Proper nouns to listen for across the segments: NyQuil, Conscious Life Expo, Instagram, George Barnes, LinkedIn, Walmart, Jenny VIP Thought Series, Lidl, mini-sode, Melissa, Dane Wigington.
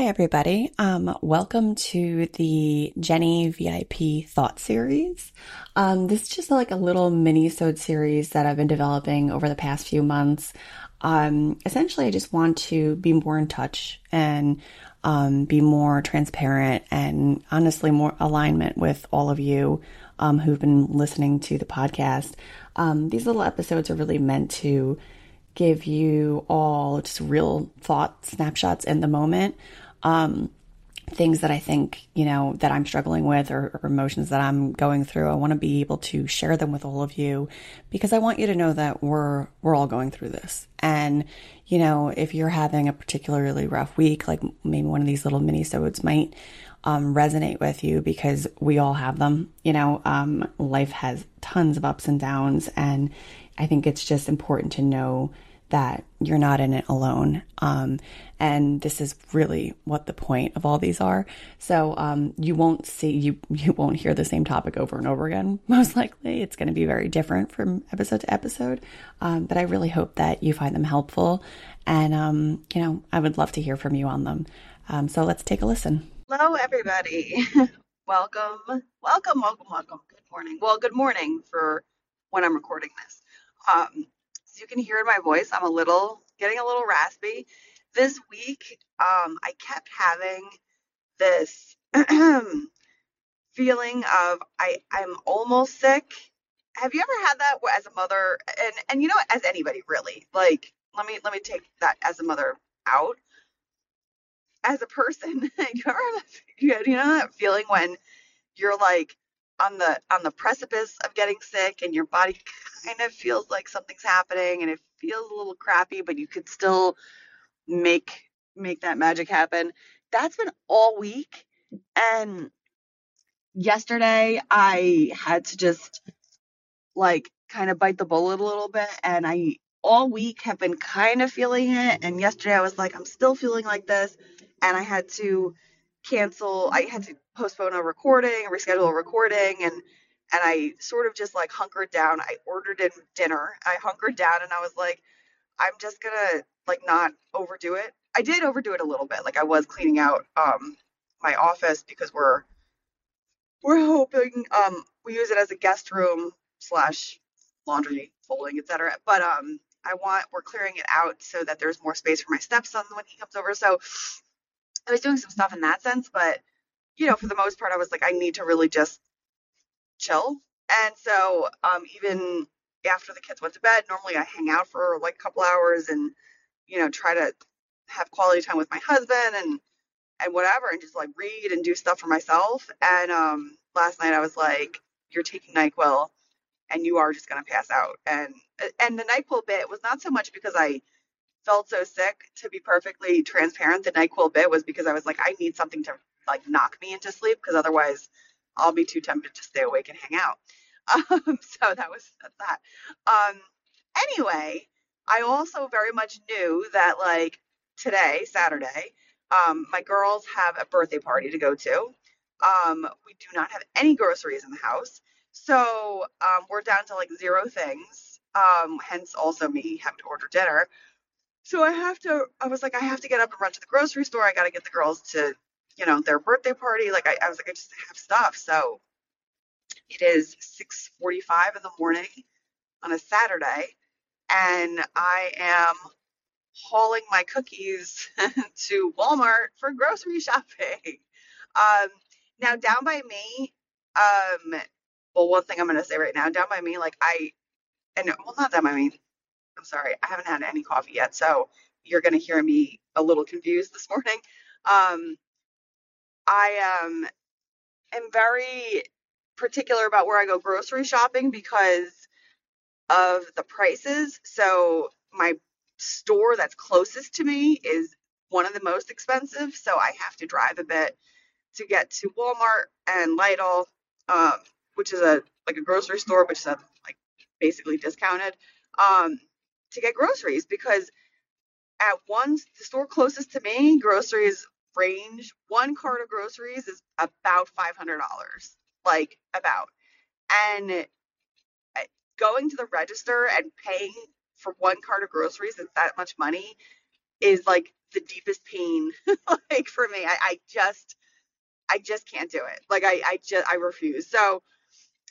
Hi everybody, welcome to the Jenny VIP Thought Series. This is just like a little mini-sode series that I've been developing over the past few months. Essentially, I just want to be more in touch and be more transparent and honestly more alignment with all of you who've been listening to the podcast. These little episodes are really meant to give you all just real thought snapshots in the moment, things that I think, you know, that I'm struggling with or emotions that I'm going through. I want to be able to share them with all of you because I want you to know that we're all going through this. And, you know, if you're having a particularly rough week, like maybe one of these little mini-sodes might resonate with you because we all have them. You know, life has tons of ups and downs, and I think it's just important to know that you're not in it alone. And this is really what the point of all these are. So, you won't hear the same topic over and over again. Most likely it's going to be very different from episode to episode. But I really hope that you find them helpful, and, you know, I would love to hear from you on them. So let's take a listen. Hello everybody. Welcome. Good morning. Well, good morning for when I'm recording this. You can hear in my voice, I'm getting a little raspy. This week, I kept having this feeling of I'm almost sick. Have you ever had that as a mother? And you know, as anybody really, like, let me take that as a mother out. As a person, you know that feeling when you're like on the precipice of getting sick and your body kind of feels like something's happening and it feels a little crappy, but you could still make that magic happen. That's been all week. And yesterday I had to just like kind of bite the bullet a little bit. And I all week have been kind of feeling it. And yesterday I was like, I'm still feeling like this. And I had to postpone a recording, reschedule a recording. And I sort of just like hunkered down. I ordered in dinner. I hunkered down and I was like, I'm just gonna like not overdo it. I did overdo it a little bit. Like I was cleaning out my office because we're hoping we use it as a guest room / laundry folding, etc. But we're clearing it out so that there's more space for my stepson when he comes over. So I was doing some stuff in that sense, but you know, for the most part, I was like, I need to really just chill. And so, even after the kids went to bed, normally I hang out for like a couple hours and, you know, try to have quality time with my husband and whatever, and just like read and do stuff for myself. And, last night I was like, you're taking NyQuil and you are just going to pass out. And the NyQuil bit was not so much because I felt so sick. To be perfectly transparent, the NyQuil bit was because I was like, I need something to like knock me into sleep, because otherwise I'll be too tempted to stay awake and hang out. So that was that. Anyway, I also very much knew that like today, Saturday, my girls have a birthday party to go to. We do not have any groceries in the house. So we're down to like zero things. Hence also me having to order dinner. So I have to get up and run to the grocery store. I got to get the girls to, you know, their birthday party. Like I was like, I just have stuff. So it is 6:45 in the morning on a Saturday, and I am hauling my cookies to Walmart for grocery shopping. Now down by me, well, one thing I'm going to say right now, down by me, not down by me. I'm sorry, I haven't had any coffee yet, so you're going to hear me a little confused this morning. I am very particular about where I go grocery shopping because of the prices. So my store that's closest to me is one of the most expensive, so I have to drive a bit to get to Walmart and Lidl, which is a grocery store, which is like basically discounted. To get groceries, because at the store closest to me, groceries range, one cart of groceries is about $500, like about, and going to the register and paying for one cart of groceries is that much money is like the deepest pain like for me. I just can't do it. Like I refuse. So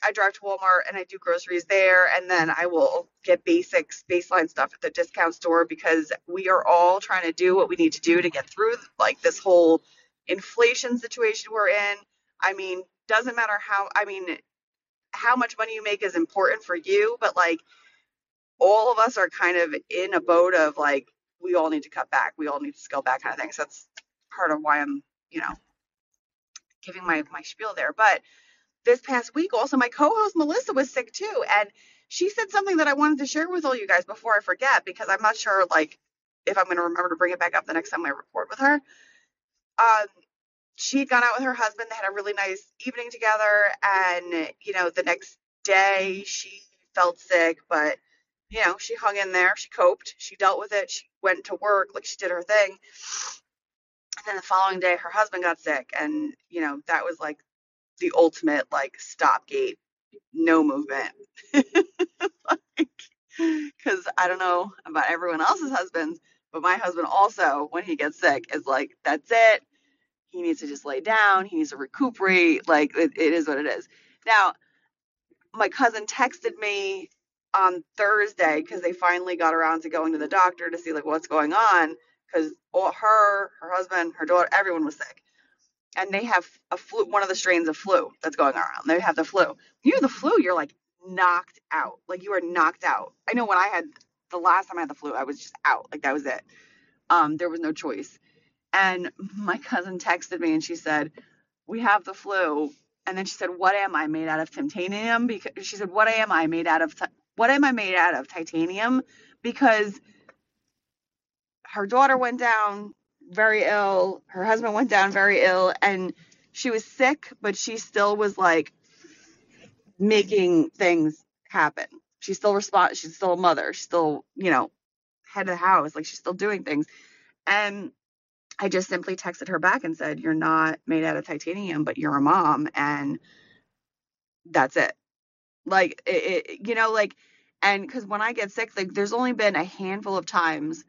I drive to Walmart and I do groceries there, and then I will get baseline stuff at the discount store, because we are all trying to do what we need to do to get through like this whole inflation situation we're in. I mean, doesn't matter how much money you make is important for you, but like all of us are kind of in a boat of like, we all need to cut back. We all need to scale back kind of thing. So that's part of why I'm, giving my spiel there. But this past week also, my co-host Melissa was sick too. And she said something that I wanted to share with all you guys before I forget, because I'm not sure like if I'm going to remember to bring it back up the next time I record with her. She'd gone out with her husband. They had a really nice evening together. And, the next day she felt sick, but she hung in there, she coped, she dealt with it, she went to work, like she did her thing. And then the following day, her husband got sick, and, that was like the ultimate, like, stop gate, no movement. Because I don't know about everyone else's husbands, but my husband also, when he gets sick, is like, that's it, he needs to just lay down, he needs to recuperate, like, it is what it is. Now, my cousin texted me on Thursday, because they finally got around to going to the doctor to see like what's going on, because her husband, her daughter, everyone was sick, and they have a flu, one of the strains of flu that's going around. They have the flu. You have the flu, you're like knocked out, like you are knocked out. I know when I had the last time I had the flu, I was just out, like that was it. There was no choice. And my cousin texted me and she said, "We have the flu," and then she said, "What am I made out of titanium?" Because she said, "What am I made out of?" What am I made out of? Titanium? Because her daughter went down very ill. Her husband went down very ill, and she was sick, but she still was like making things happen. She still responds. She's still a mother. She's still, head of the house. Like she's still doing things. And I just simply texted her back and said, "You're not made out of titanium, but you're a mom. And that's it." Like, and cause when I get sick, like there's only been a handful of times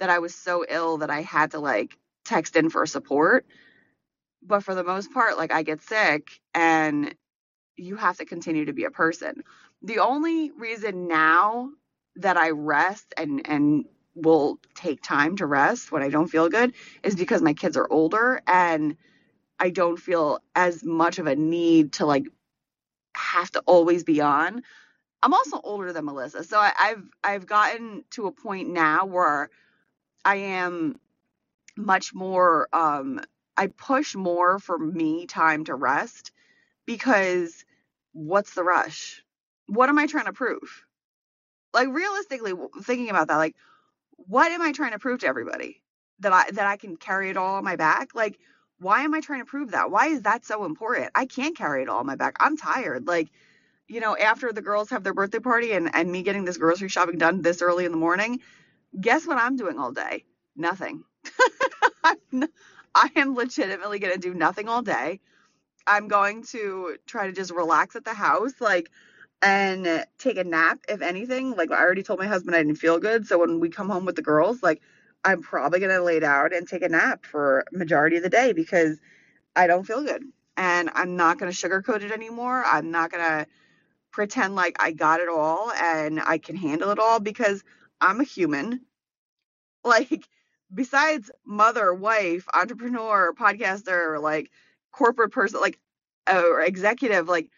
that I was so ill that I had to like text in for support. But for the most part, like I get sick and you have to continue to be a person. The only reason now that I rest and will take time to rest when I don't feel good is because my kids are older and I don't feel as much of a need to like have to always be on. I'm also older than Melissa. So I've gotten to a point now where I am much more, I push more for me time to rest, because what's the rush? What am I trying to prove? Like realistically thinking about that, like what am I trying to prove to everybody? That I can carry it all on my back? Like, why am I trying to prove that? Why is that so important? I can't carry it all on my back. I'm tired. Like, after the girls have their birthday party and me getting this grocery shopping done this early in the morning, guess what I'm doing all day? Nothing. I am legitimately going to do nothing all day. I'm going to try to just relax at the house, like, and take a nap, if anything. Like, I already told my husband I didn't feel good. So when we come home with the girls, like, I'm probably going to lay down and take a nap for majority of the day because I don't feel good, and I'm not going to sugarcoat it anymore. I'm not going to pretend like I got it all and I can handle it all, because I'm a human. Like besides mother, wife, entrepreneur, podcaster, like corporate person, like or executive, like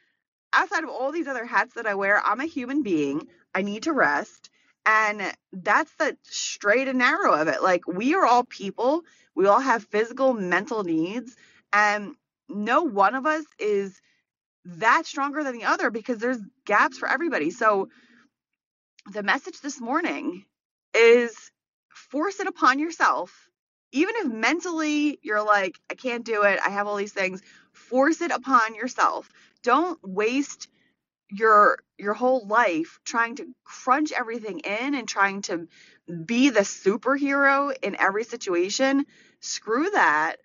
outside of all these other hats that I wear, I'm a human being. I need to rest. And that's the straight and narrow of it. Like we are all people. We all have physical, mental needs. And no one of us is that stronger than the other, because there's gaps for everybody. So the message this morning is force it upon yourself. Even if mentally you're like, I can't do it, I have all these things, force it upon yourself. Don't waste your whole life trying to crunch everything in and trying to be the superhero in every situation. Screw that.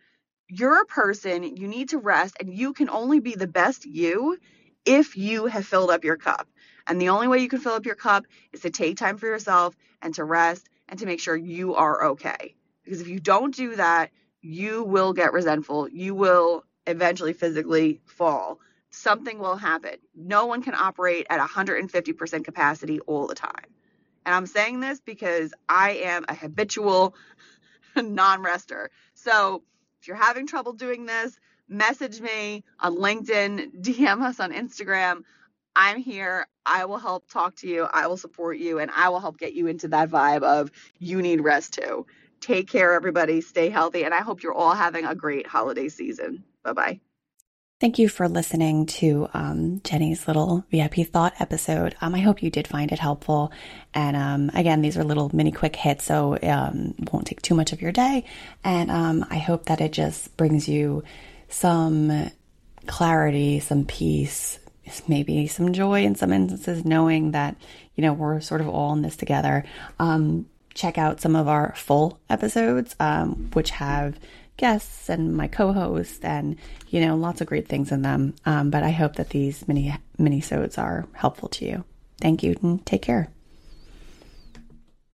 You're a person, you need to rest, and you can only be the best you if you have filled up your cup. And the only way you can fill up your cup is to take time for yourself and to rest and to make sure you are okay. Because if you don't do that, you will get resentful. You will eventually physically fall. Something will happen. No one can operate at 150% capacity all the time. And I'm saying this because I am a habitual non-rester. So if you're having trouble doing this, message me on LinkedIn, DM us on Instagram. I'm here. I will help talk to you. I will support you, and I will help get you into that vibe of you need rest too. Take care, everybody. Stay healthy. And I hope you're all having a great holiday season. Bye-bye. Thank you for listening to Jenny's little VIP thought episode. I hope you did find it helpful. And again, these are little mini quick hits, so won't take too much of your day. And I hope that it just brings you some clarity, some peace, maybe some joy in some instances, knowing that, you know, we're sort of all in this together. Check out some of our full episodes, which have guests and my co-host and, you know, lots of great things in them. But I hope that these mini-sodes are helpful to you. Thank you and take care.